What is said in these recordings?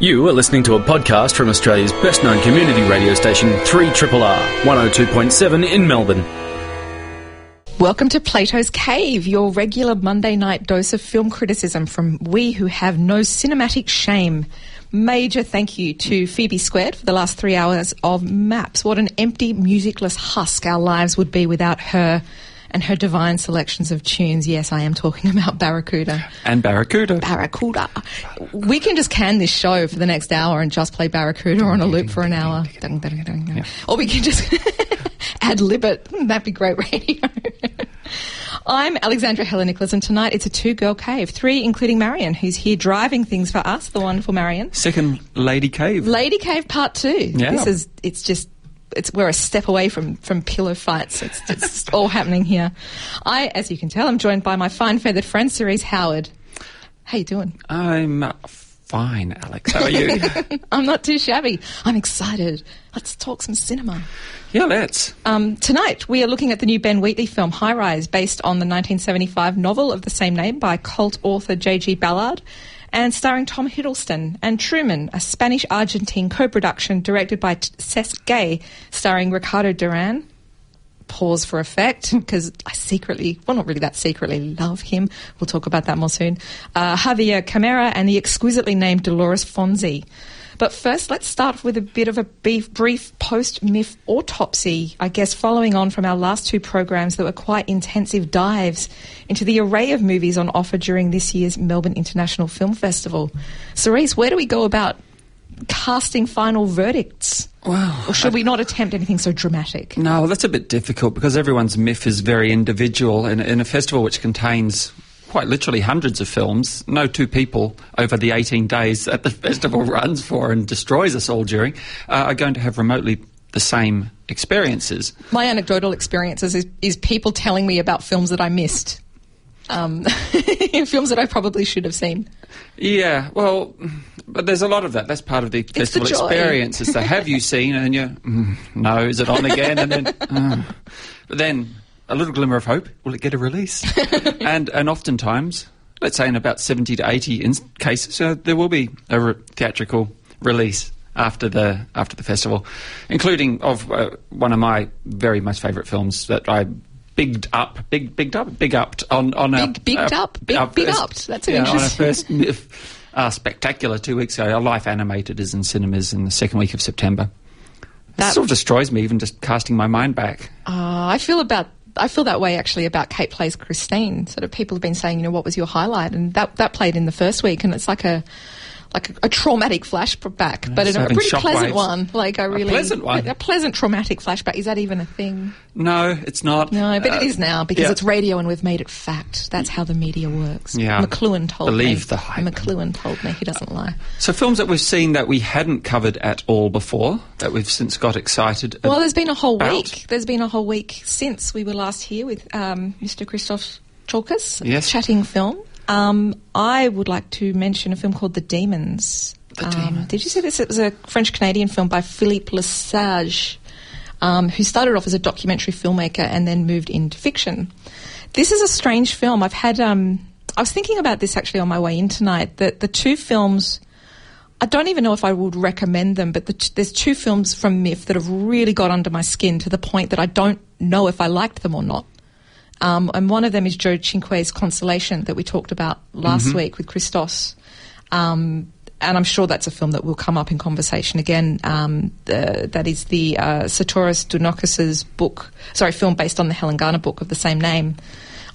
You are listening to a podcast from Australia's best-known community radio station, 3RRR, 102.7 in Melbourne. Welcome to Plato's Cave, your regular Monday night dose of film criticism from we who have no cinematic shame. Major thank you to Phoebe Squared for the last 3 hours of Maps. What an empty, musicless husk our lives would be without her and her divine selections of tunes. Yes, I am talking about Barracuda. And Barracuda. We can just can this show for the next hour and just play Barracuda on a loop for an hour. Yeah. Or we can just ad-lib it. That'd be great radio. I'm Alexandra Helen Nicholas, and tonight it's a two-girl cave, three including Marion, who's here driving things for us, the wonderful Marion. Second Lady Cave. Lady Cave Part 2. Yeah. We're a step away from pillow fights. It's all happening here. As you can tell, I'm joined by my fine-feathered friend, Cerise Howard. How you doing? I'm fine, Alex. How are you? I'm not too shabby. I'm excited. Let's talk some cinema. Yeah, let's. Tonight we are looking at the new Ben Wheatley film, High Rise, based on the 1975 novel of the same name by cult author J.G. Ballard, and starring Tom Hiddleston, and Truman, a Spanish-Argentine co-production directed by Cesc Gay, starring Ricardo Duran. Pause for effect, because I secretly, well, not really that secretly, love him. We'll talk about that more soon. Javier Camara and the exquisitely named Dolores Fonzi. But first, let's start with a bit of a brief post-MIF autopsy, I guess, following on from our last two programs that were quite intensive dives into the array of movies on offer during this year's Melbourne International Film Festival. Cerise, where do we go about casting final verdicts? Wow. Or should we not attempt anything so dramatic? No, that's a bit difficult because everyone's MIF is very individual, and in a festival which contains quite literally hundreds of films, no two people over the 18 days that the festival runs for and destroys us all during are going to have remotely the same experiences. My anecdotal experiences is people telling me about films that I missed, films that I probably should have seen. Yeah, well, but there's a lot of that. That's part of the festival experience is to have you seen and you're, no, is it on again? And then, but then a little glimmer of hope, will it get a release? and oftentimes, let's say in about 70 to 80 cases, so there will be a theatrical release after the festival, including of one of my very most favourite films that I bigged up. That's an interesting. On our first spectacular 2 weeks ago, Life Animated is in cinemas in the second week of September. That sort of destroys me, even just casting my mind back. I feel that way, actually, about Kate Plays Christine. Sort of people have been saying, you know, what was your highlight? And that played in the first week, and it's like a traumatic flashback, but a pretty pleasant one. A pleasant traumatic flashback. Is that even a thing? No, it's not. No, but it is now because it's radio and we've made it fact. That's how the media works. Yeah. McLuhan told me. He doesn't lie. So films that we've seen that we hadn't covered at all before, that we've since got excited about. Well, there's been a whole week. There's been a whole week since we were last here with Mr. Christoph Chalkis, chatting film. I would like to mention a film called The Demons. Did you see this? It was a French-Canadian film by Philippe Lesage, who started off as a documentary filmmaker and then moved into fiction. This is a strange film. I was thinking about this actually on my way in tonight, that the two films, I don't even know if I would recommend them, but there's two films from MIF that have really got under my skin to the point that I don't know if I liked them or not. And one of them is Joe Cinque's Consolation that we talked about last week with Christos. And I'm sure that's a film that will come up in conversation again. That is the Sotiris Dounoukos' film based on the Helen Garner book of the same name.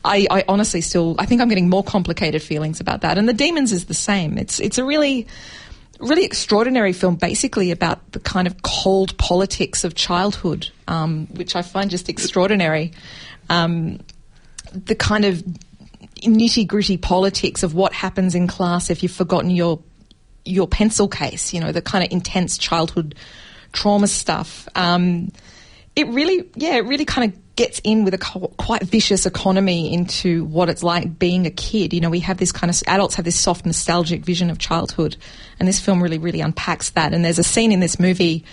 I honestly I think I'm getting more complicated feelings about that. And The Demons is the same. It's a really, really extraordinary film basically about the kind of cold politics of childhood, which I find just extraordinary. The kind of nitty-gritty politics of what happens in class if you've forgotten your pencil case, you know, the kind of intense childhood trauma stuff. It really kind of gets in with a quite vicious economy into what it's like being a kid. You know, adults have this soft nostalgic vision of childhood, and this film really, really unpacks that. And there's a scene in this movie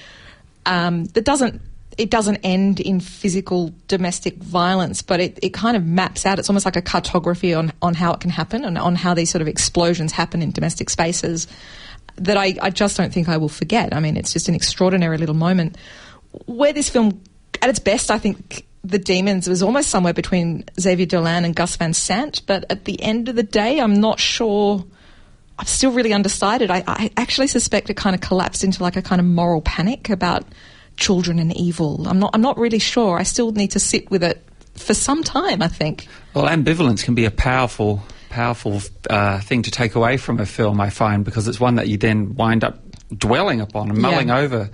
it doesn't end in physical domestic violence, but it kind of maps out. It's almost like a cartography on how it can happen and on how these sort of explosions happen in domestic spaces. that I just don't think I will forget. I mean, it's just an extraordinary little moment where this film, at its best, I think The Demons was almost somewhere between Xavier Dolan and Gus Van Sant, but at the end of the day, I'm not sure. I'm still really undecided. I actually suspect it kind of collapsed into like a kind of moral panic about children and evil. I'm not really sure. I still need to sit with it for some time, I think. Well, ambivalence can be a powerful thing to take away from a film, I find, because it's one that you then wind up dwelling upon and mulling over,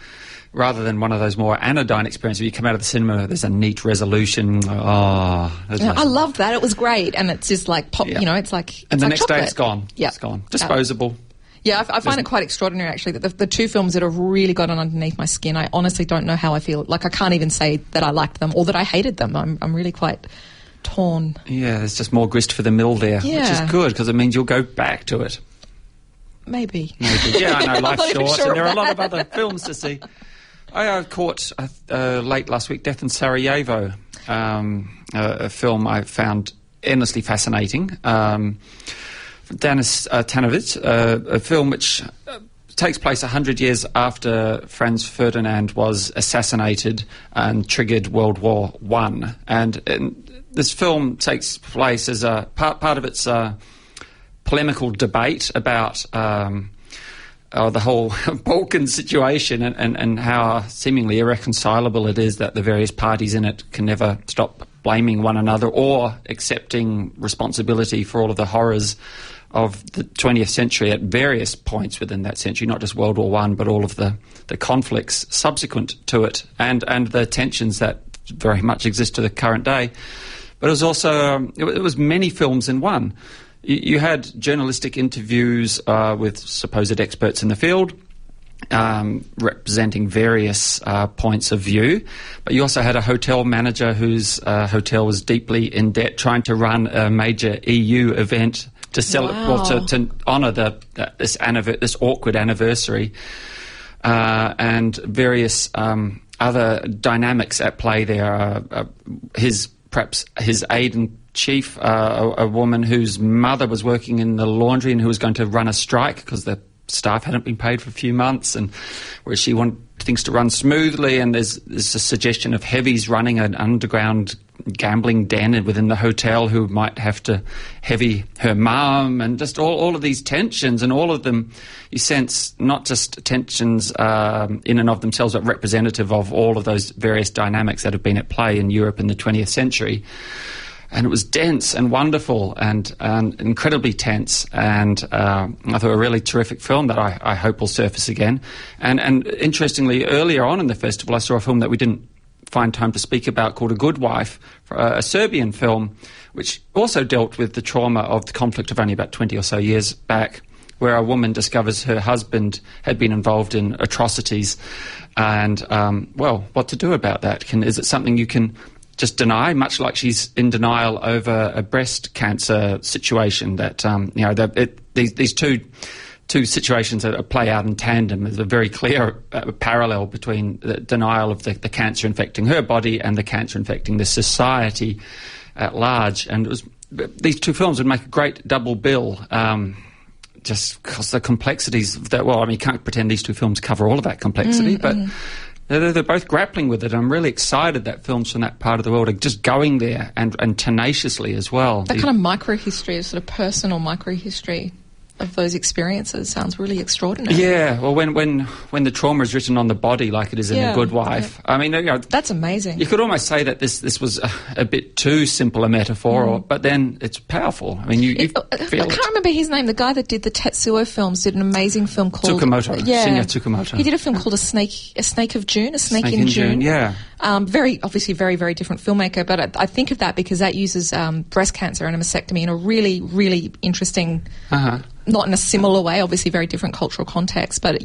rather than one of those more anodyne experiences where you come out of the cinema, there's a neat resolution. I love that. It was great. And it's just like pop, you know, it's like it's and the like next chocolate. Day it's gone. Yeah. It's gone. Disposable. Yeah, I find it quite extraordinary, actually, that the two films that have really gotten underneath my skin, I honestly don't know how I feel. Like, I can't even say that I liked them or that I hated them. I'm really quite torn. Yeah, there's just more grist for the mill there, which is good, because it means you'll go back to it. Maybe. Yeah, I know, life's short, and there are a lot of other films to see. I caught, late last week, Death in Sarajevo, a film I found endlessly fascinating. Danis Tanovic, a film which takes place 100 years after Franz Ferdinand was assassinated and triggered World War I. And this film takes place as a part of its polemical debate about the whole Balkan situation and how seemingly irreconcilable it is that the various parties in it can never stop blaming one another or accepting responsibility for all of the horrors of the 20th century at various points within that century, not just World War I, but all of the conflicts subsequent to it and the tensions that very much exist to the current day. But it was also, it was many films in one. You had journalistic interviews with supposed experts in the field, representing various points of view, but you also had a hotel manager whose hotel was deeply in debt, trying to run a major EU event to celebrate, to honour this awkward anniversary, and various other dynamics at play there. His aide in chief, a woman whose mother was working in the laundry and who was going to run a strike because the staff hadn't been paid for a few months, and where she wanted things to run smoothly, and there's a suggestion of heavies running an underground gambling den within the hotel who might have to heavy her mum, and just all of these tensions, and all of them you sense not just tensions in and of themselves, but representative of all of those various dynamics that have been at play in Europe in the 20th century. And it was dense and wonderful and incredibly tense, and I thought a really terrific film that I hope will surface again. And interestingly, earlier on in the festival, I saw a film that we didn't find time to speak about called A Good Wife, a Serbian film, which also dealt with the trauma of the conflict of only about 20 or so years back, where a woman discovers her husband had been involved in atrocities. And, what to do about that? Is it something you can just deny, much like she's in denial over a breast cancer situation, that these two situations that play out in tandem. There's a very clear parallel between the denial of the cancer infecting her body and the cancer infecting the society at large. And these two films would make a great double bill, just because the complexities of that. Well, I mean, you can't pretend these two films cover all of that complexity, but they're both grappling with it. I'm really excited that films from that part of the world are just going there and tenaciously as well. That kind of microhistory, a sort of personal microhistory of those experiences sounds really extraordinary. Yeah, well, when the trauma is written on the body like it is in A Good Wife, I mean, that's amazing. You could almost say that this was a bit too simple a metaphor, but then it's powerful. I mean, I can't remember his name. The guy that did the Tetsuo films did an amazing film called Tsukamoto. Yeah, Shinya Tsukamoto. He did a film called A Snake in June. Yeah. Very obviously, very very different filmmaker, but I think of that because that uses breast cancer and a mastectomy in a really really interesting, not in a similar way, obviously very different cultural context, but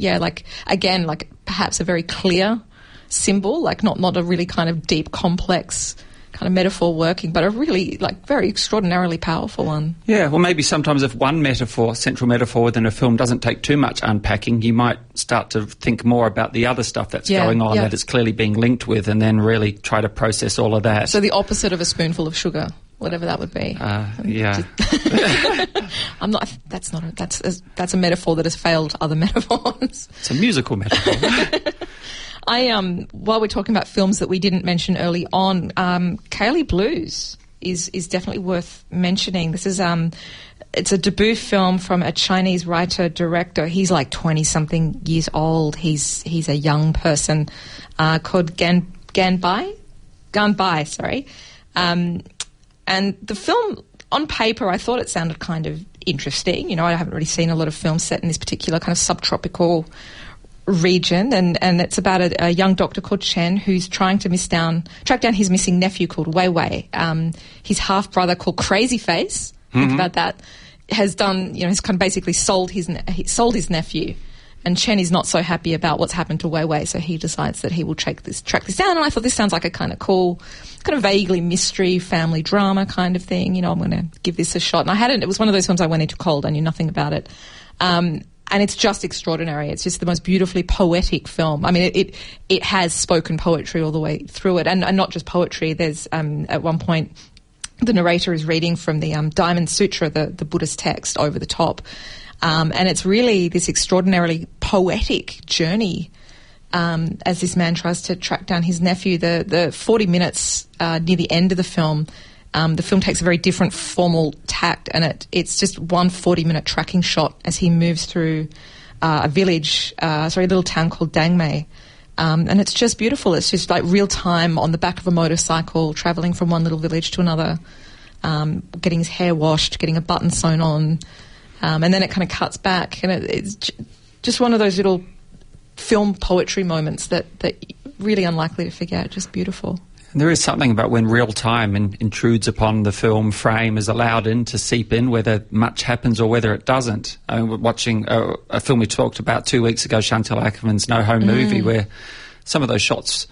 perhaps a very clear symbol, like not a really kind of deep complex kind of metaphor working, but a really very extraordinarily powerful one. Yeah, well, maybe sometimes if one central metaphor within a film doesn't take too much unpacking, you might start to think more about the other stuff that's going on that it's clearly being linked with, and then really try to process all of that. So the opposite of a spoonful of sugar, whatever that would be. I'm not. That's not. That's a metaphor that has failed other metaphors. It's a musical metaphor. While we're talking about films that we didn't mention early on, Kaley Blues is definitely worth mentioning. This is it's a debut film from a Chinese writer director. He's like 20-something years old. He's a young person called Gan Bai. And the film, on paper, I thought it sounded kind of interesting. You know, I haven't really seen a lot of films set in this particular kind of subtropical region, and it's about a young doctor called Chen who's trying to track down his missing nephew called Weiwei. His half-brother called Crazy Face, think about that, has kind of basically sold his nephew. And Chen is not so happy about what's happened to Weiwei, so he decides that he will track this down. And I thought this sounds like a kind of cool, kind of vaguely mystery, family drama kind of thing. You know, I'm going to give this a shot. And I hadn't. It was one of those films I went into cold. I knew nothing about it. And it's just extraordinary. It's just the most beautifully poetic film. I mean, it has spoken poetry all the way through it. And not just poetry. There's, at one point, the narrator is reading from the Diamond Sutra, the Buddhist text, over the top. And it's really this extraordinarily poetic journey as this man tries to track down his nephew. The 40 minutes near the end of the film takes a very different formal tact, and it's just one 40-minute tracking shot as he moves through a little town called Dangmei. And it's just beautiful. It's just like real time on the back of a motorcycle, travelling from one little village to another, getting his hair washed, getting a button sewn on. And then it kind of cuts back, and it's just one of those little film poetry moments that really unlikely to forget, just beautiful. And there is something about when real time intrudes upon the film frame, is allowed in to seep in, whether much happens or whether it doesn't. I mean, we're watching a film we talked about 2 weeks ago, Chantal Akerman's No Home Movie, where some of those shots...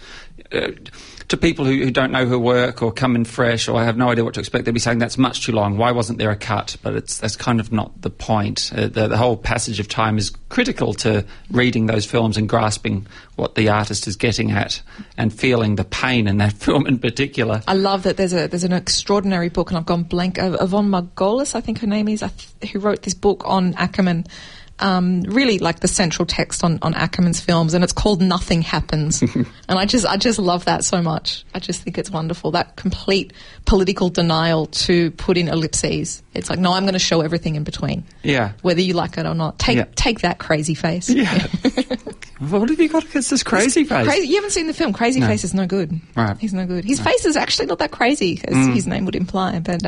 to people who don't know her work or come in fresh or have no idea what to expect, they'd be saying that's much too long. Why wasn't there a cut? But that's kind of not the point. The whole passage of time is critical to reading those films and grasping what the artist is getting at and feeling the pain in that film in particular. I love that there's an extraordinary book, and I've gone blank. Yvonne Margolis, I think her name is, who wrote this book on Ackerman. Really like the central text on Ackerman's films, and it's called Nothing Happens. And I just love that so much. I just think it's wonderful, that complete political denial to put in ellipses. It's like, no, I'm going to show everything in between. Yeah. Whether you like it or not. Take that, Crazy Face. Yeah. What have you got against this Crazy Face? You haven't seen the film. Crazy Face is no good. Right. He's no good. His face is actually not that crazy, as his name would imply, but...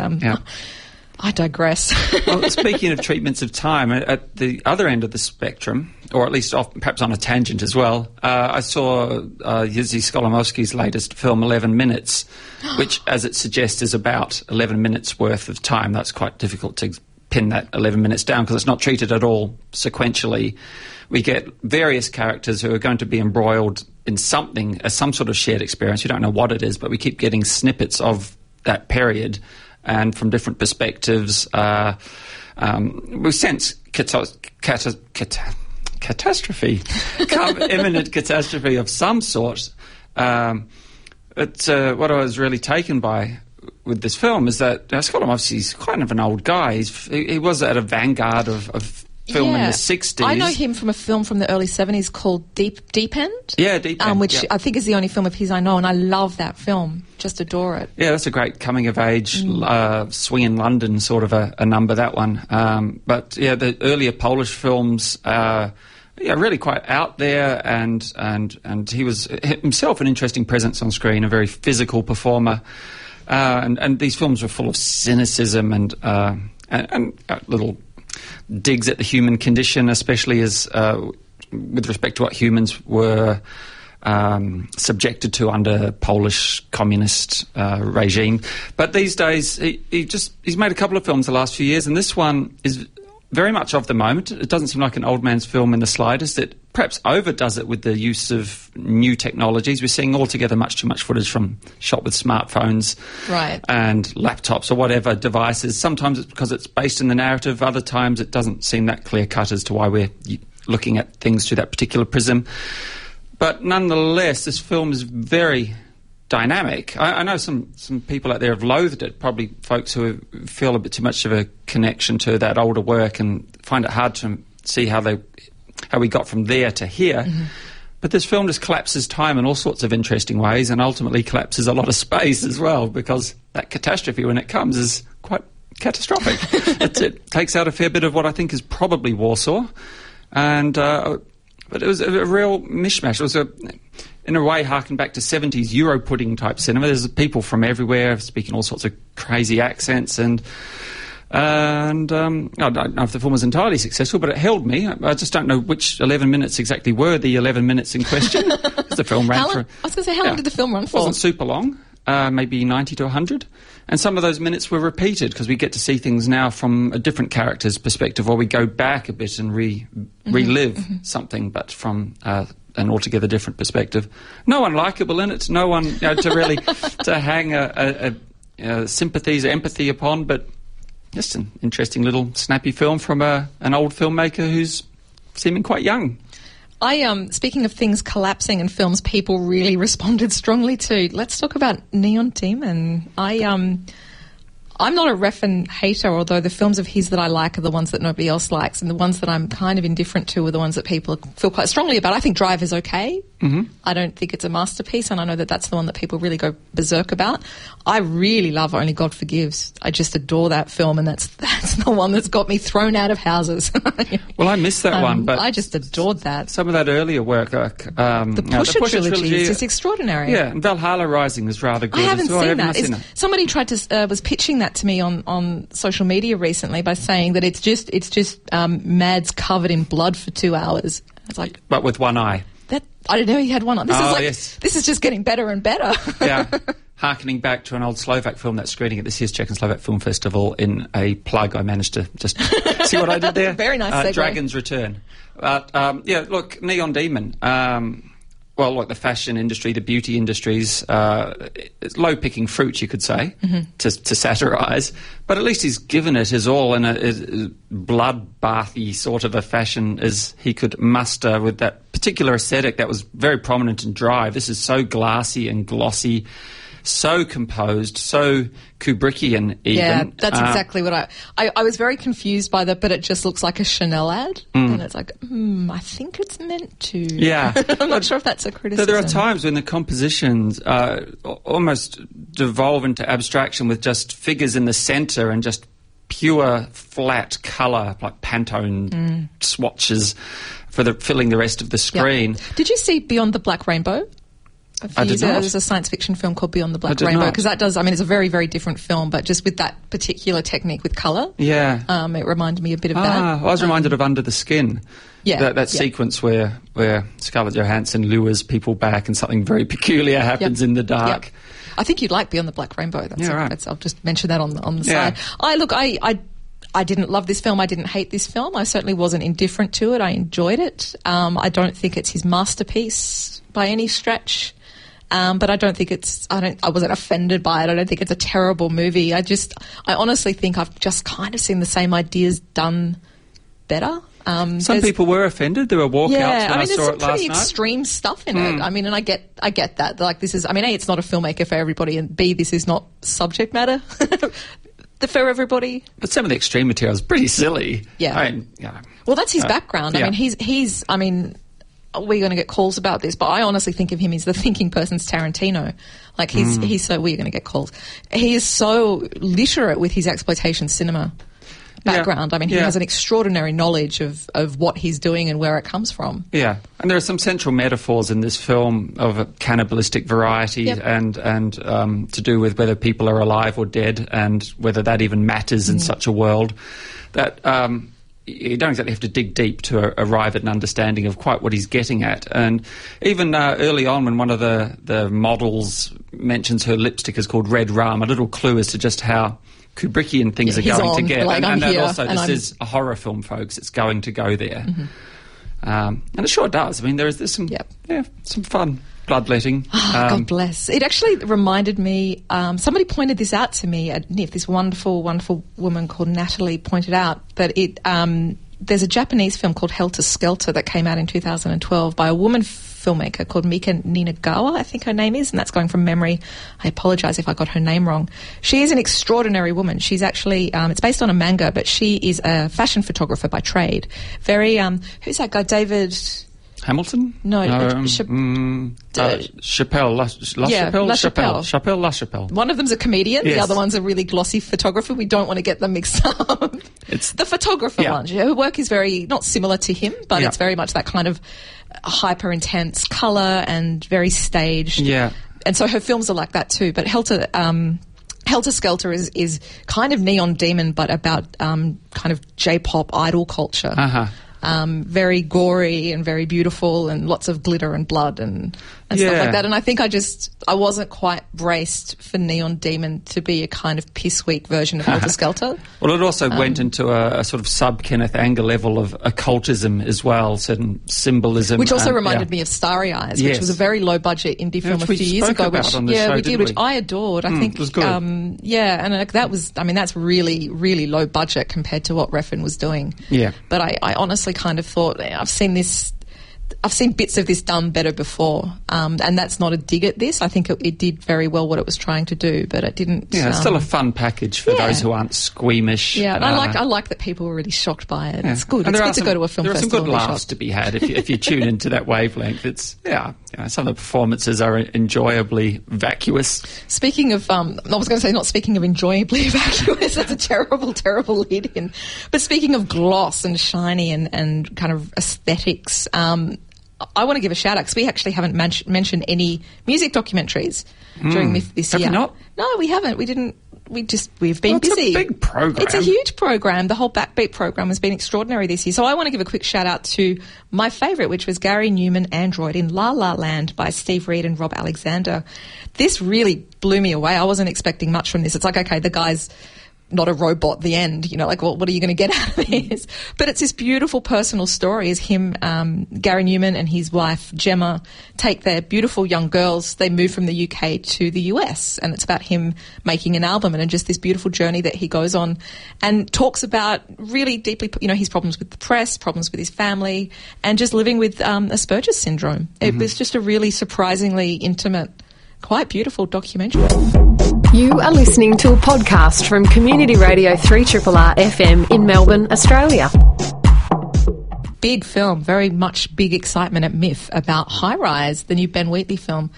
I digress. Well, speaking of treatments of time, at the other end of the spectrum, or at least perhaps on a tangent as well, I saw Jerzy Skolomowski's latest film, 11 Minutes, which, as it suggests, is about 11 minutes worth of time. That's quite difficult to pin that 11 minutes down because it's not treated at all sequentially. We get various characters who are going to be embroiled in something, some sort of shared experience. You don't know what it is, but we keep getting snippets of that period and from different perspectives. We sense catastrophe, imminent catastrophe of some sort. What I was really taken by with this film is that Skolomowski's kind of an old guy. He was at a vanguard of film in the 60s. I know him from a film from the early 70s called Deep End. Yeah, Deep End. Which I think is the only film of his I know, and I love that film. Just adore it. Yeah, that's a great coming-of-age, swing in London sort of a number, that one. But, yeah, the earlier Polish films are really quite out there, and he was himself an interesting presence on screen, a very physical performer. And these films were full of cynicism and little... digs at the human condition, especially as with respect to what humans were subjected to under Polish communist regime. But these days, he's made a couple of films the last few years, and this one is very much of the moment. It doesn't seem like an old man's film in the slightest. It perhaps overdoes it with the use of new technologies. We're seeing altogether much too much footage shot with smartphones and laptops or whatever devices. Sometimes it's because it's based in the narrative. Other times it doesn't seem that clear-cut as to why we're looking at things through that particular prism. But nonetheless, this film is very dynamic. I know some people out there have loathed it, probably folks who feel a bit too much of a connection to that older work and find it hard to see how we got from there to here. Mm-hmm. But this film just collapses time in all sorts of interesting ways, and ultimately collapses a lot of space as well, because that catastrophe, when it comes, is quite catastrophic. It takes out a fair bit of what I think is probably Warsaw, and but it was a real mishmash. It was, in a way, harken back to 70s Euro pudding type cinema. There's people from everywhere speaking all sorts of crazy accents, and I don't know if the film was entirely successful, but it held me. I just don't know which 11 minutes exactly were the 11 minutes in question. The film ran for... I was going to say, how long did the film run for? It wasn't super long, maybe 90 to 100. And some of those minutes were repeated, because we get to see things now from a different character's perspective, or we go back a bit and relive mm-hmm. something, but from... an altogether different perspective. No one likable in it, no one to really to hang a sympathies or empathy upon, but just an interesting little snappy film from an old filmmaker who's seeming quite young. Speaking of things collapsing and films people really responded strongly to, let's talk about Neon Demon. I'm not a Refn hater, although the films of his that I like are the ones that nobody else likes, and the ones that I'm kind of indifferent to are the ones that people feel quite strongly about. I think Drive is okay. Mm-hmm. I don't think it's a masterpiece, and I know that that's the one that people really go berserk about. I really love Only God Forgives. I just adore that film, and that's the one that's got me thrown out of houses. Well, I missed that one, but... I just adored that. Some of that earlier work... the Pusher trilogy is just extraordinary. Yeah, and Valhalla Rising is rather good. I haven't seen that. Somebody tried to... was pitching that to me on social media recently by saying that it's just Mads covered in blood for 2 hours. It's like, but with one eye. That I didn't know he had one eye. This is just getting better and better. Yeah, harkening back to an old Slovak film that's screening at this year's Czech and Slovak Film Festival. In a plug, I managed to just see what I did there. Very nice. Dragon's Return. But look, Neon Demon. Well, like the fashion industry, the beauty industries, it's low-picking fruit, you could say, mm-hmm. to satirise. But at least he's given it his all in a bloodbathy sort of a fashion as he could muster, with that particular aesthetic that was very prominent in Drive. This is so glassy and glossy, so composed, so Kubrickian even. Yeah, that's exactly what I was very confused by that, but it just looks like a Chanel ad. Mm. And it's like, I think it's meant to. Yeah. I'm not sure if that's a criticism. There are times when the compositions almost devolve into abstraction, with just figures in the centre and just pure flat colour, like Pantone swatches for filling the rest of the screen. Yep. Did you see Beyond the Black Rainbow? There's a science fiction film called Beyond the Black Rainbow, because that does, it's a very, very different film, but just with that particular technique with colour. Yeah. It reminded me a bit of that. I was reminded of Under the Skin. Yeah. That sequence where Scarlett Johansson lures people back and something very peculiar happens in the dark. Yep. I think you'd like Beyond the Black Rainbow. I'll just mention that on the side. I didn't love this film. I didn't hate this film. I certainly wasn't indifferent to it. I enjoyed it. I don't think it's his masterpiece by any stretch. But I don't think I wasn't offended by it. I don't think it's a terrible movie. I honestly think I've just kind of seen the same ideas done better. Some people were offended. There were walkouts when I saw it last night. Yeah, there's some pretty extreme stuff in it. And I get that. Like, this is, A, it's not a filmmaker for everybody, and B, this is not subject matter for everybody. But some of the extreme material is pretty silly. Yeah. Well, that's his background. Yeah. He's we're going to get calls about this, but I honestly think of him as the thinking person's Tarantino. Like, he's so... We're going to get calls. He is so literate with his exploitation cinema background. He has an extraordinary knowledge of what he's doing and where it comes from. Yeah, and there are some central metaphors in this film of a cannibalistic variety and to do with whether people are alive or dead, and whether that even matters in such a world that... you don't exactly have to dig deep to arrive at an understanding of quite what he's getting at. And even early on, when one of the models mentions her lipstick is called Red Rum, a little clue as to just how Kubrickian things are going to get. Like, this is a horror film, folks. It's going to go there. Mm-hmm. And it sure does. There's some some fun bloodletting. Oh, God bless. It actually reminded me, somebody pointed this out to me, this wonderful, wonderful woman called Natalie pointed out that it There's a Japanese film called Helter Skelter that came out in 2012 by a woman filmmaker called Mika Ninagawa, I think her name is, and that's going from memory. I apologise if I got her name wrong. She is an extraordinary woman. She's actually, it's based on a manga, but she is a fashion photographer by trade. Very, who's that guy, David... Hamilton? LaChapelle. One of them's a comedian, yes. The other one's a really glossy photographer. We don't want to get them mixed up. It's the photographer one. Her work is very, not similar to him, but it's very much that kind of hyper-intense colour and very staged. Yeah. And so her films are like that too. But Helter Skelter is kind of Neon Demon, but about kind of J-pop idol culture. Uh-huh. Very gory and very beautiful and lots of glitter and blood and stuff like that. And I think I wasn't quite braced for Neon Demon to be a kind of piss-weak version of Helter Skelter. Well, it also went into a sort of sub-Kenneth Anger level of occultism as well, certain symbolism. Which also reminded me of Starry Eyes, which was a very low-budget indie film a few years ago. Which I adored. I think it was good. And that was, I mean, that's really, really low-budget compared to what Refn was doing. Yeah. But I honestly kind of thought, I've seen bits of this done better before, and that's not a dig at this. I think it did very well what it was trying to do, but it didn't. Yeah, it's still a fun package for those who aren't squeamish. Yeah, and I like that people were really shocked by it. Yeah. It's good. It's good to go to a film festival. There are some good laughs to be had if you tune into that wavelength. It's some of the performances are enjoyably vacuous. Speaking of, I was going to say not speaking of enjoyably vacuous. That's a terrible, terrible lead-in. But speaking of gloss and shiny and kind of aesthetics. I want to give a shout-out because we actually haven't mentioned any music documentaries during this year. Have we not? No, we haven't. We didn't. We've been busy. It's a big program. It's a huge program. The whole Backbeat program has been extraordinary this year. So I want to give a quick shout-out to my favourite, which was Gary Numan, Android, in La La Land by Steve Reid and Rob Alexander. This really blew me away. I wasn't expecting much from this. It's like, okay, the guy's not a robot, the end, what are you going to get out of this? But it's this beautiful personal story as him, Gary Numan and his wife Gemma take their beautiful young girls, they move from the UK to the US, and it's about him making an album and just this beautiful journey that he goes on and talks about really deeply, his problems with the press, problems with his family and just living with Asperger's syndrome. It was just a really surprisingly intimate, quite beautiful documentary. You are listening to a podcast from Community Radio 3RRR FM in Melbourne, Australia. Big film, very much big excitement at MIF about High Rise, the new Ben Wheatley film,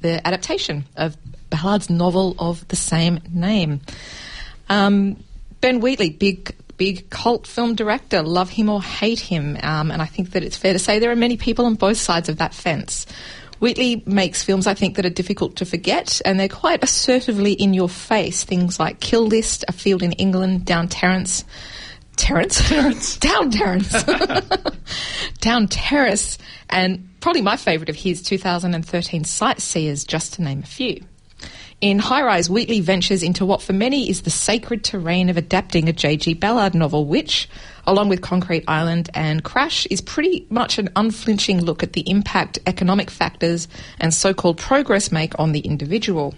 the adaptation of Ballard's novel of the same name. Ben Wheatley, big cult film director, love him or hate him, and I think that it's fair to say there are many people on both sides of that fence. Wheatley makes films, I think, that are difficult to forget, and they're quite assertively in your face. Things like Kill List, A Field in England, Down Terrace, and probably my favourite of his, 2013 Sightseers, just to name a few. In High Rise, Wheatley ventures into what for many is the sacred terrain of adapting a J.G. Ballard novel, which, along with Concrete Island and Crash, is pretty much an unflinching look at the impact economic factors and so-called progress make on the individual.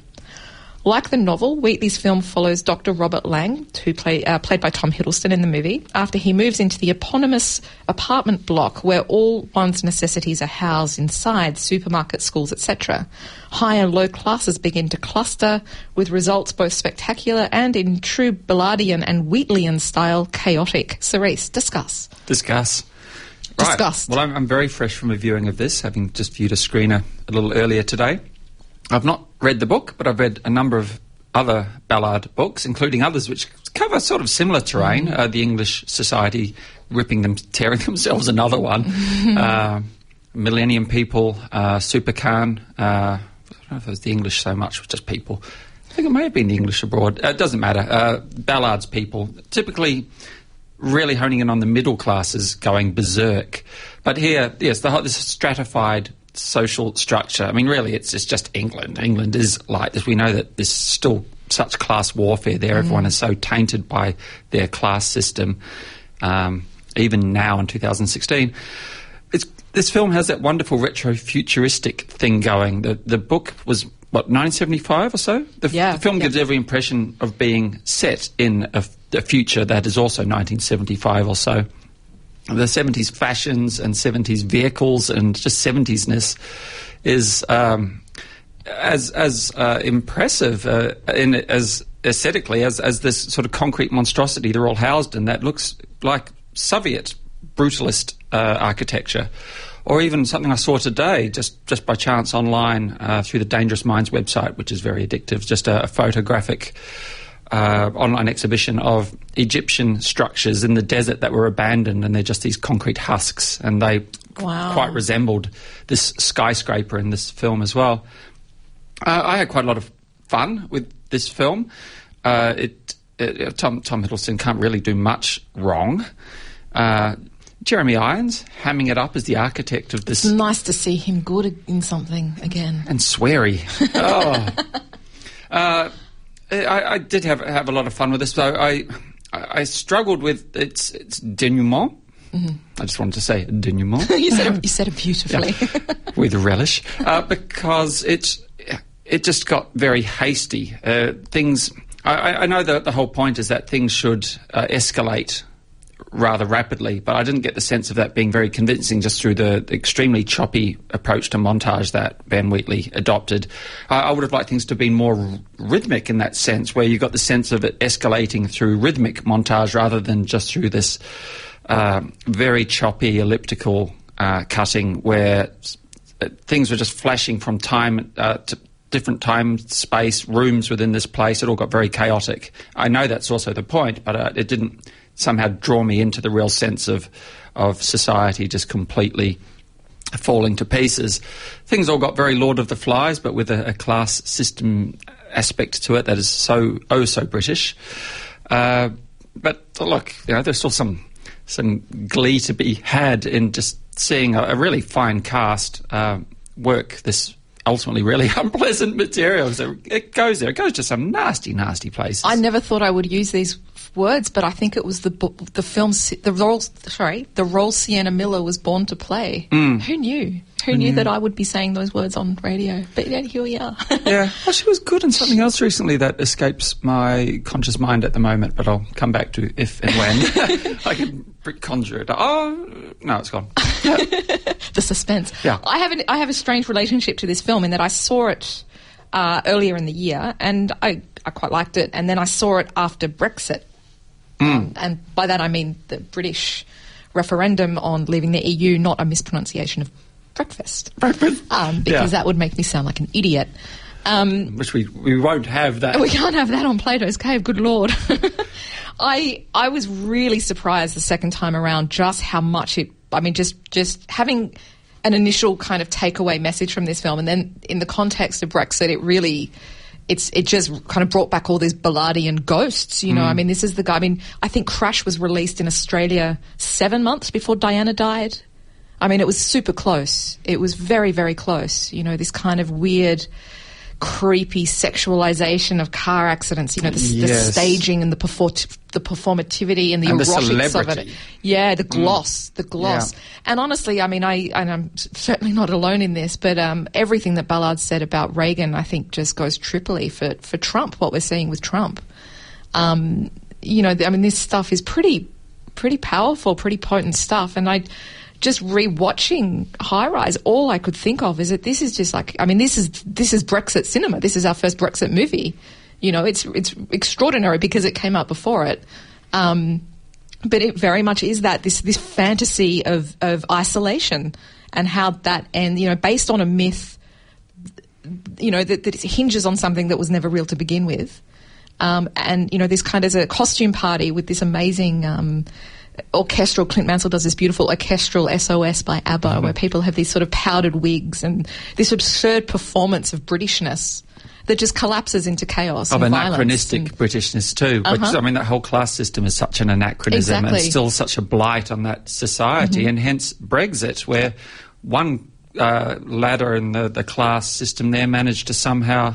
Like the novel, Wheatley's film follows Dr. Robert Lang, who played by Tom Hiddleston in the movie, after he moves into the eponymous apartment block where all one's necessities are housed inside supermarkets, schools, etc. High and low classes begin to cluster, with results both spectacular and, in true Ballardian and Wheatleyan style, chaotic. Cerise, discuss. Right. Discussed. Well, I'm very fresh from a viewing of this, having just viewed a screener a little earlier today. I've not read the book, but I've read a number of other Ballard books, including others which cover sort of similar terrain. The English Society tearing themselves another one. Millennium People, Super Khan. I don't know if it was the English so much, it was just People. I think it may have been the English Abroad. It doesn't matter. Ballard's People, typically really honing in on the middle classes going berserk. But here, yes, this stratified social structure. I mean, really, it's just England. England is like this. We know that there's still such class warfare there. Everyone is so tainted by their class system, even now in 2016. This film has that wonderful retro-futuristic thing going. The book was, 1975 or so? The film gives every impression of being set in a future that is also 1975 or so. the 70s fashions and 70s vehicles and just 70s-ness is as impressive in as aesthetically as this sort of concrete monstrosity they're all housed in that looks like Soviet brutalist architecture. Or even something I saw today, just by chance online, through the Dangerous Minds website, which is very addictive, just a photographic online exhibition of Egyptian structures in the desert that were abandoned, and they're just these concrete husks, and they quite resembled this skyscraper in this film as well. I had quite a lot of fun with this film. Tom Hiddleston can't really do much wrong. Jeremy Irons hamming it up as the architect of this. It's nice to see him good in something again. And sweary. I did have a lot of fun with this, though. I struggled with its denouement. Mm-hmm. I just wanted to say denouement. you said it beautifully. Yeah. With relish. Because it just got very hasty. Things. I know that the whole point is that things should escalate rather rapidly, but I didn't get the sense of that being very convincing just through the extremely choppy approach to montage that Ben Wheatley adopted. I would have liked things to have been more rhythmic in that sense, where you got the sense of it escalating through rhythmic montage rather than just through this very choppy elliptical cutting where things were just flashing from time to different time, space, rooms within this place. It all got very chaotic. I know that's also the point, but it didn't somehow draw me into the real sense of society just completely falling to pieces. Things all got very Lord of the Flies, but with a class system aspect to it that is so British. But look, there's still some glee to be had in just seeing a really fine cast work this ultimately really unpleasant material. So it goes to some nasty places. I never thought I would use these words, but I think it was the film, the role Sienna Miller was born to play. Mm. Who knew that I would be saying those words on radio? But here we are. Yeah. Well, she was good in something else recently that escapes my conscious mind at the moment, but I'll come back to if and when. I can conjure it. Oh, no, it's gone. Yeah. The suspense. Yeah. I have a strange relationship to this film in that I saw it earlier in the year and I quite liked it, and then I saw it after Brexit. And by that I mean the British referendum on leaving the EU, not a mispronunciation of breakfast. Because that would make me sound like an idiot. Which we won't have that. We can't have that on Plato's Cave, good Lord. I was really surprised the second time around just how much just having an initial kind of takeaway message from this film, and then in the context of Brexit it really... It just kind of brought back all these Ballardian ghosts, you know. Mm. I mean, this is the guy. I mean, I think Crash was released in Australia 7 months before Diana died. I mean, it was super close. It was very, very close. You know, this kind of weird, creepy sexualization of car accidents. You know, the staging and the performativity and the erotics of it. Yeah, the gloss. Yeah. And honestly, I mean, I'm certainly not alone in this, but everything that Ballard said about Reagan, I think, just goes triply for Trump. What we're seeing with Trump, this stuff is pretty powerful, pretty potent stuff, and I. Just rewatching High Rise, all I could think of is that this is just like, I mean, this is Brexit cinema. This is our first Brexit movie. You know, it's extraordinary because it came out before it. But it very much is that this fantasy of isolation and how that, and you know, based on a myth, you know, that hinges on something that was never real to begin with. And you know, this kind of a costume party with this amazing. Orchestral, Clint Mansell does this beautiful orchestral SOS by ABBA, mm-hmm. where people have these sort of powdered wigs and this absurd performance of Britishness that just collapses into chaos and violence. Of anachronistic Britishness too, which, uh-huh. I mean, that whole class system is such an anachronism, exactly. And still such a blight on that society, mm-hmm. and hence Brexit, where one ladder in the class system there managed to somehow...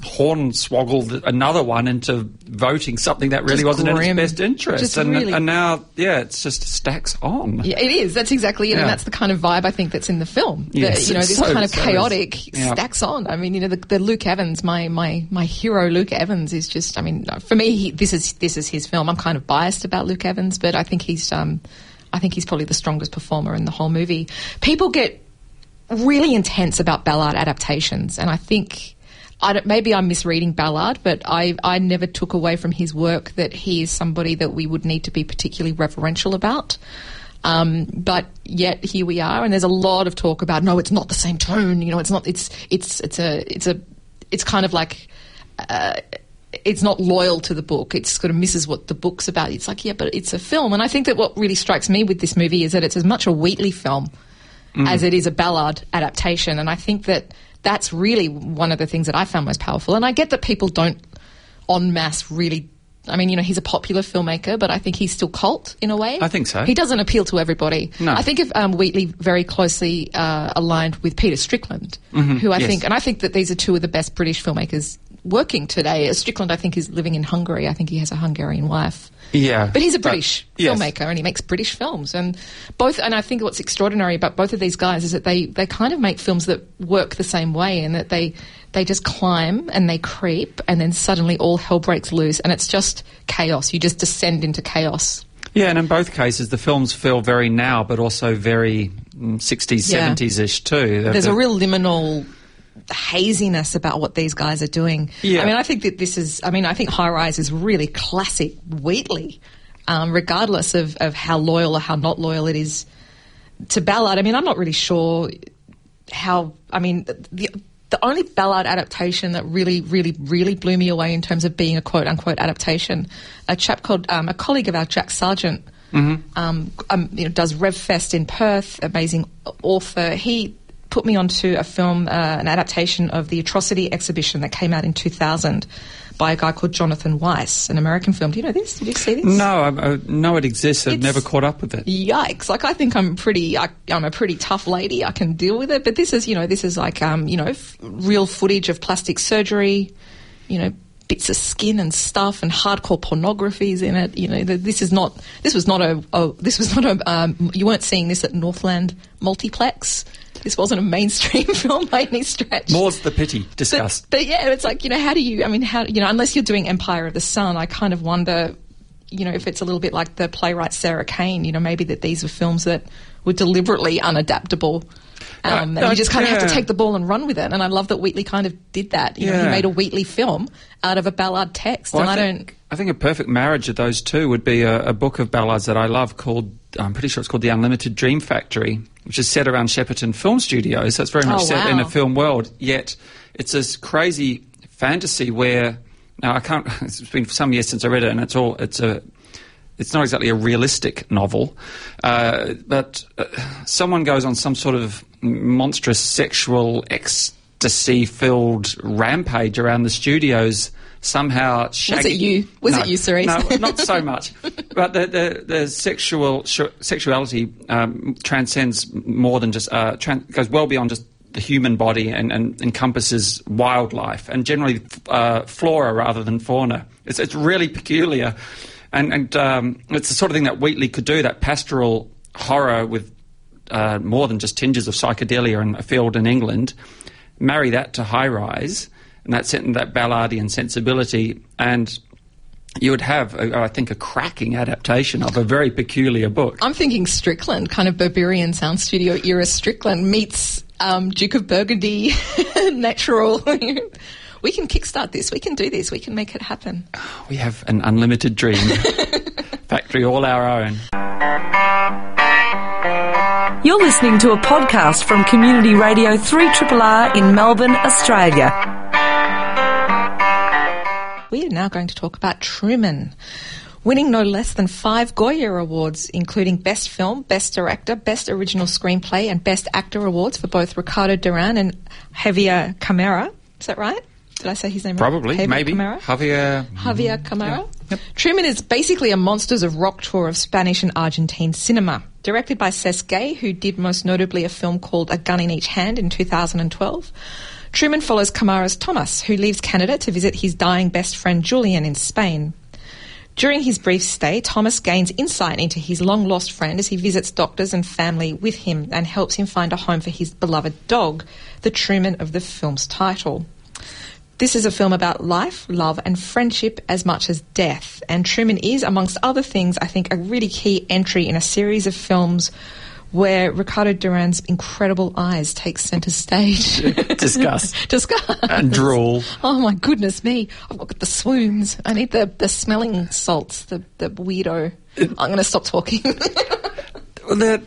hornswoggled another one into voting something that really wasn't in its best interest. And, really... and now, yeah, it's just stacks on. Yeah, it is. That's exactly it. Yeah. And that's the kind of vibe I think that's in the film. Yes, you know, this kind of chaotic stacks on. I mean, you know, the Luke Evans, my hero Luke Evans is just, I mean, for me, this is his film. I'm kind of biased about Luke Evans, but I think he's I think he's probably the strongest performer in the whole movie. People get really intense about Ballard adaptations, and I think maybe I'm misreading Ballard, but I never took away from his work that he is somebody that we would need to be particularly reverential about. But yet here we are, and there's a lot of talk about, no, it's not the same tone. You know, it's not. It's kind of like it's not loyal to the book. It sort of misses what the book's about. It's like, yeah, but it's a film. And I think that what really strikes me with this movie is that it's as much a Wheatley film as it is a Ballard adaptation. And I think that that's really one of the things that I found most powerful. And I get that people don't en masse really. I mean, you know, he's a popular filmmaker, but I think he's still cult in a way. I think so. He doesn't appeal to everybody. No. I think of Wheatley very closely aligned with Peter Strickland, who I think that these are two of the best British filmmakers working today. Strickland, I think, is living in Hungary. I think he has a Hungarian wife. Yeah. But he's a British filmmaker, and he makes British films. And I think what's extraordinary about both of these guys is that they kind of make films that work the same way, and that they just climb and they creep, and then suddenly all hell breaks loose, and it's just chaos. You just descend into chaos. Yeah, and in both cases, the films feel very now, but also very 60s, 70s-ish too. There's a real liminal haziness about what these guys are doing. Yeah. I mean, I think that this is... I mean, I think High Rise is really classic Wheatley, regardless of how loyal or how not loyal it is to Ballard. I mean, I'm not really sure how... I mean, the only Ballard adaptation that really, really, really blew me away in terms of being a quote-unquote adaptation, a chap called... a colleague of our, Jack Sargent, does RevFest in Perth, amazing author. He put me onto a film, an adaptation of the Atrocity exhibition that came out in 2000 by a guy called Jonathan Weiss, an American film. Do you know this? Did you see this? No, I know it exists. I've never caught up with it. Yikes. Like, I think I'm a pretty tough lady. I can deal with it. But this is like, real footage of plastic surgery, bits of skin and stuff, and hardcore pornography's in it. You know, you weren't seeing this at Northland Multiplex. This wasn't a mainstream film by any stretch. More's the pity. Disgust. But yeah, it's like, unless you're doing Empire of the Sun, I kind of wonder, if it's a little bit like the playwright Sarah Kane, maybe that these were films that were deliberately unadaptable. And you just kind of have to take the ball and run with it. And I love that Wheatley kind of did that. He made a Wheatley film out of a Ballard text. Well, I think a perfect marriage of those two would be a book of Ballard's that I love called, I'm pretty sure it's called The Unlimited Dream Factory, which is set around Shepperton Film Studios. So it's very much set in a film world. Yet it's this crazy fantasy where, now I can't, it's been some years since I read it, and it's not exactly a realistic novel, but someone goes on some sort of monstrous sexual ecstasy-filled rampage around the studios. Somehow, was it you, Cerise? No, not so much. But the sexuality transcends more than just goes well beyond just the human body and encompasses wildlife and generally flora rather than fauna. It's really peculiar. And it's the sort of thing that Wheatley could do, that pastoral horror with more than just tinges of psychedelia and A Field in England, marry that to High Rise and that Ballardian sensibility, and you would have, I think, a cracking adaptation of a very peculiar book. I'm thinking Strickland, kind of Berberian Sound Studio era Strickland meets Duke of Burgundy, natural... We can kickstart this. We can do this. We can make it happen. We have an unlimited dream factory all our own. You're listening to a podcast from Community Radio 3RRR in Melbourne, Australia. We are now going to talk about Truman, winning no less than 5 Goya Awards, including Best Film, Best Director, Best Original Screenplay and Best Actor Awards for both Ricardo Duran and Javier Camara. Is that right? Did I say his name right? Probably, Javier maybe. Camara? Javier Camara. Yeah. Yep. Truman is basically a Monsters of Rock tour of Spanish and Argentine cinema, directed by Cesc Gay, who did most notably a film called A Gun in Each Hand in 2012. Truman follows Camara's Thomas, who leaves Canada to visit his dying best friend Julian in Spain. During his brief stay, Thomas gains insight into his long-lost friend as he visits doctors and family with him and helps him find a home for his beloved dog, the Truman of the film's title. This is a film about life, love and friendship as much as death. And Truman is, amongst other things, I think a really key entry in a series of films where Ricardo Duran's incredible eyes take centre stage. Discuss. And drool. Oh, my goodness me. I've got the swoons. I need the smelling salts, the weirdo. I'm going to stop talking. Well,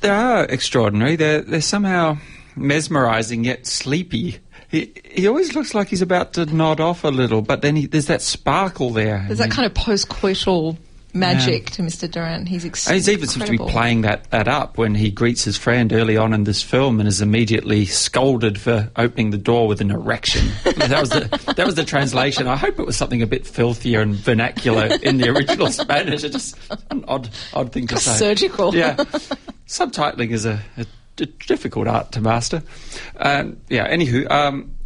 they are extraordinary. They're somehow mesmerising yet sleepy. He always looks like he's about to nod off a little, but then there's that sparkle there. There's that kind of post-coital magic to Mr. Duran. He's incredible. He even seems to be playing that up when he greets his friend early on in this film and is immediately scolded for opening the door with an erection. that was the translation. I hope it was something a bit filthier and vernacular in the original Spanish. It's just an odd thing to say. Surgical. Yeah. Subtitling is a difficult art to master.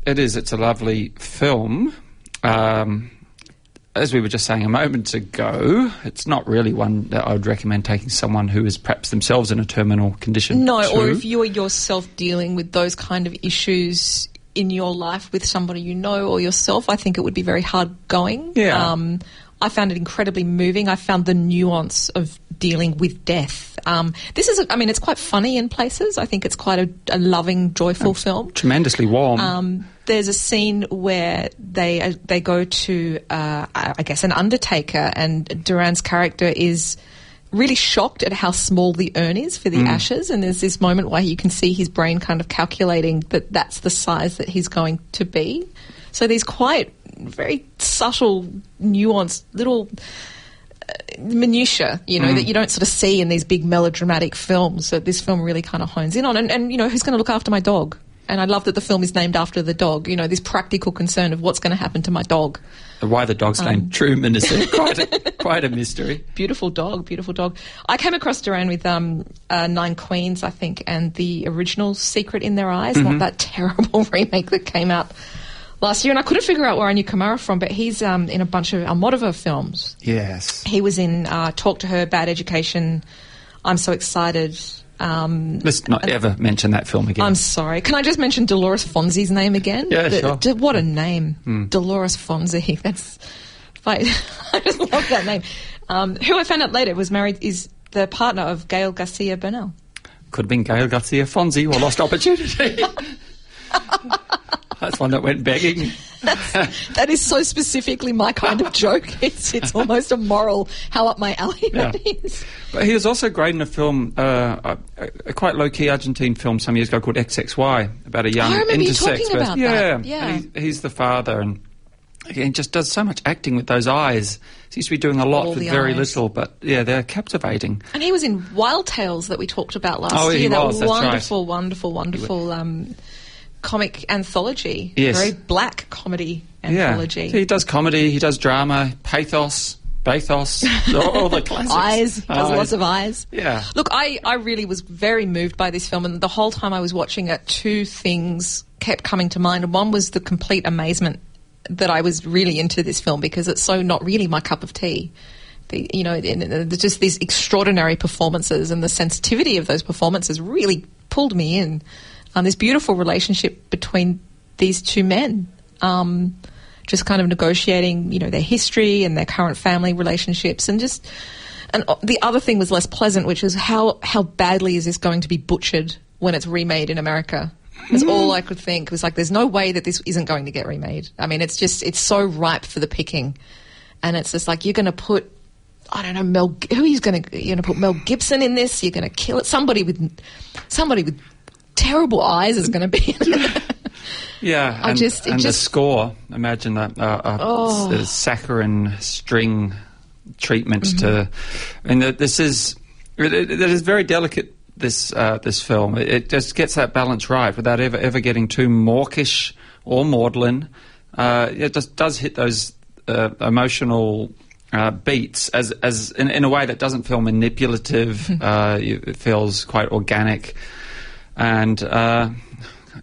It's a lovely film. As we were just saying a moment ago, it's not really one that I would recommend taking someone who is perhaps themselves in a terminal condition. No, or if you are yourself dealing with those kind of issues in your life with somebody you know or yourself, I think it would be very hard going. Yeah. I found it incredibly moving. I found the nuance of dealing with death. It's quite funny in places. I think it's quite a loving, joyful film. Tremendously warm. There's a scene where they go to, an undertaker, and Duran's character is really shocked at how small the urn is for the ashes, and there's this moment where you can see his brain kind of calculating that that's the size that he's going to be. So these quite very subtle, nuanced little minutiae, that you don't sort of see in these big melodramatic films, that this film really kind of hones in on. And who's going to look after my dog? And I love that the film is named after the dog, this practical concern of what's going to happen to my dog. Why the dog's named Truman is quite a mystery. Beautiful dog. I came across Duran with Nine Queens, I think, and the original Secret in Their Eyes, not that terrible remake that came out last year. And I couldn't figure out where I knew Camara from, but he's in a bunch of Almodovar films. Yes. He was in Talk to Her, Bad Education, I'm So Excited. Let's not ever mention that film again. I'm sorry. Can I just mention Dolores Fonzi's name again? Yeah, sure. What a name. Dolores Fonzi. That's... I just love that name. Who I found out later is the partner of Gael Garcia Bernal. Could have been Gael Garcia Fonzi, or lost opportunity. That's one that went begging. That is so specifically my kind of joke. It's almost a moral, how up my alley that is. But he was also great in a film, a quite low-key Argentine film some years ago called XXY, about a young intersex person. Yeah. And he's the father, and he just does so much acting with those eyes. Seems to be doing a lot with very little, but yeah, they're captivating. And he was in Wild Tales that we talked about last year. That's wonderful, right. Wonderful. Comic anthology. Yes. Very black comedy anthology. Yeah. So he does comedy, he does drama, pathos, all the classics. Eyes, lots of eyes. Yeah. Look, I really was very moved by this film, and the whole time I was watching it, two things kept coming to mind. And one was the complete amazement that I was really into this film because it's so not really my cup of tea. Just these extraordinary performances and the sensitivity of those performances really pulled me in. This beautiful relationship between these two men, just kind of negotiating, their history and their current family relationships. And the other thing was less pleasant, which is how badly is this going to be butchered when it's remade in America? That's all I could think. It was like, there's no way that this isn't going to get remade. I mean, it's just, it's so ripe for the picking. And it's just like, you're going to put, I don't know, put Mel Gibson in this. You're going to kill it. Somebody with terrible eyes is going to be in it. Yeah, the score. Imagine that saccharine string treatment this is very delicate. This film it just gets that balance right without ever getting too mawkish or maudlin. It just does hit those emotional beats as in a way that doesn't feel manipulative. It feels quite organic. And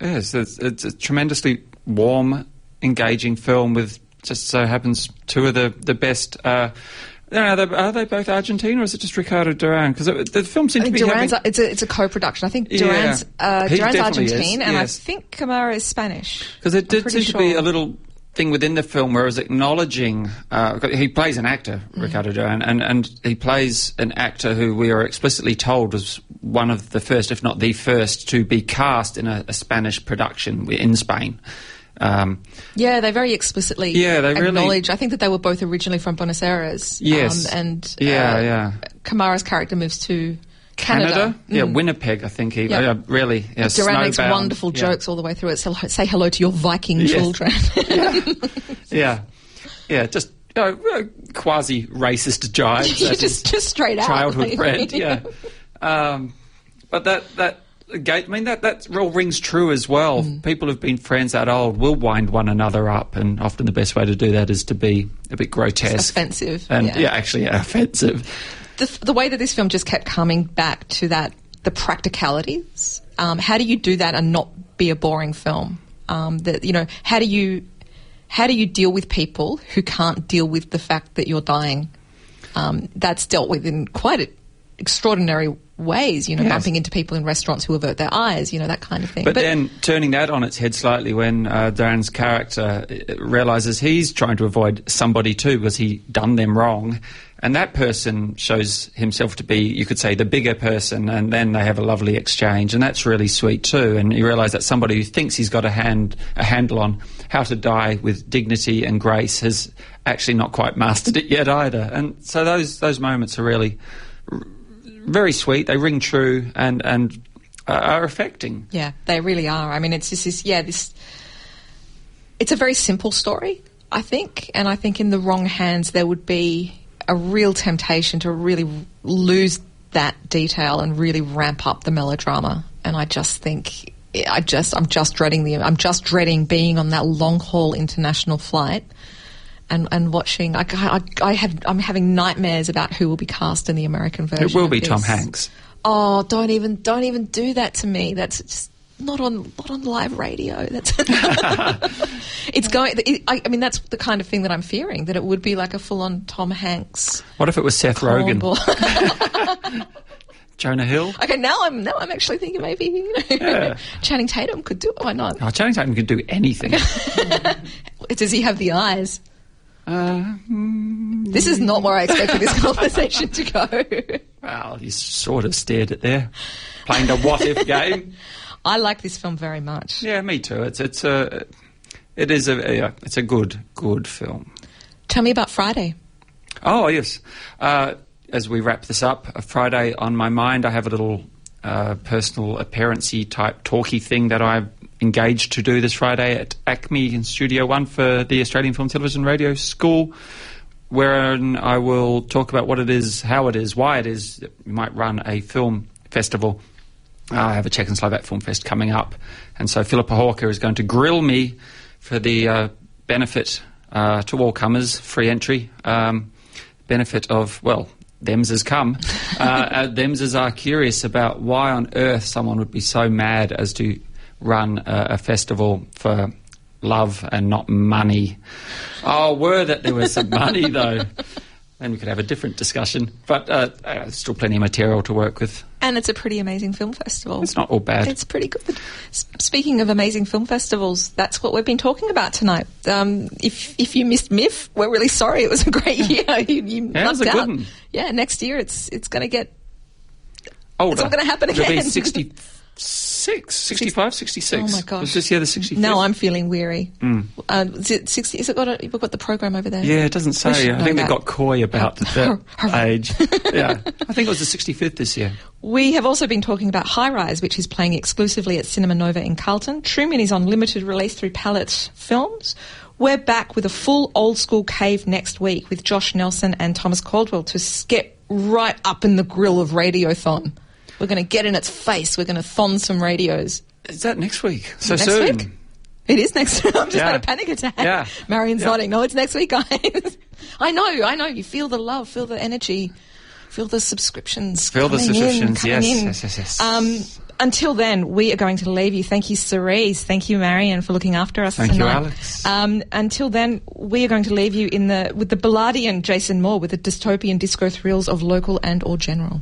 it's a tremendously warm, engaging film with just so happens two of the best. Are they both Argentine, or is it just Ricardo Duran? Because the film seems to be it's a co-production. I think Duran's Argentine, and I think Camara is Spanish. Because it did seem to be a little thing within the film where it was acknowledging... he plays an actor, Ricardo Duran, and he plays an actor who we are explicitly told was one of the first, if not the first, to be cast in a Spanish production in Spain. Yeah, they very explicitly acknowledge... I think that they were both originally from Buenos Aires. Yes. Camara's character moves to... Canada? Yeah, Winnipeg, I think. Really. Yeah, Duran makes wonderful jokes all the way through it. So, say hello to your Viking children. Just quasi-racist jibes. just straight out. Childhood bred, But that rule rings true as well. People who've been friends that old will wind one another up, and often the best way to do that is to be a bit grotesque. It's offensive. And, offensive. The way that this film just kept coming back to the practicalities, how do you do that and not be a boring film? How do you deal with people who can't deal with the fact that you're dying? That's dealt with in quite extraordinary ways, bumping into people in restaurants who avert their eyes, that kind of thing. But then turning that on its head slightly when Duran's character realises he's trying to avoid somebody too because he done them wrong. And that person shows himself to be, you could say, the bigger person, and then they have a lovely exchange, and that's really sweet too. And you realise that somebody who thinks he's got a handle on how to die with dignity and grace has actually not quite mastered it yet either. And so those moments are really very sweet. They ring true and are affecting. Yeah, they really are. I mean, it's just it's a very simple story, I think, and I think in the wrong hands there would be a real temptation to really lose that detail and really ramp up the melodrama. And I just think I'm just dreading being on that long haul international flight and watching. I'm having nightmares about who will be cast in the American version. It will be Tom Hanks. Oh, don't even do that to me. That's just not on live radio. That's that's the kind of thing that I'm fearing, that it would be like a full-on Tom Hanks. What if it was Seth Rogen? Jonah Hill. Okay, now I'm actually thinking maybe Channing Tatum could do it. Why not? Oh, Channing Tatum could do anything. Does he have the eyes? This is not where I expected this conversation to go. Well, you sort of steered it there, playing the what-if game. I like this film very much. Yeah, me too. It's a good film. Tell me about Friday. Oh yes. As we wrap this up, Friday on my mind. I have a little personal appearance-y type talky thing that I've engaged to do this Friday at Acme in Studio One for the Australian Film, Television, Radio School, wherein I will talk about what it is, how it is, why it is that we might run a film festival. I have a Czech and Slovak Film Fest coming up, and so Filipa Horka is going to grill me for the benefit to all comers, free entry, benefit of, well, thems as come. Thems as are curious about why on earth someone would be so mad as to run a festival for love and not money. Oh, were that there was some money, though. And we could have a different discussion, but still plenty of material to work with. And it's a pretty amazing film festival. It's not all bad. It's pretty good. Speaking of amazing film festivals, that's what we've been talking about tonight. If you missed MIFF, we're really sorry. It was a great year. It was a good one. Yeah, next year it's going to get older. It's not going to happen again. It'll be 66. Oh my gosh! Was this year the 65th? No, I'm feeling weary. Is it 60? Is it got? We've got the program over there. Yeah, it doesn't say. I think they got coy about that age. Yeah, I think it was the 65th this year. We have also been talking about High Rise, which is playing exclusively at Cinema Nova in Carlton. Truman is on limited release through Palette Films. We're back with a full old school cave next week with Josh Nelson and Thomas Caldwell to skip right up in the grill of Radiothon. We're going to get in its face. We're going to thon some radios. Is that next week? So next soon? Week? It is next week. I'm just had a panic attack. Yeah. Marion's nodding. No, it's next week, guys. I know. You feel the love, feel the energy, feel the subscriptions. Yes. Until then, we are going to leave you. Thank you, Cerise. Thank you, Marion, for looking after us tonight. Thank you, Alex. Until then, we are going to leave you with the Balladian Jason Moore with the dystopian disco thrills of local and or general.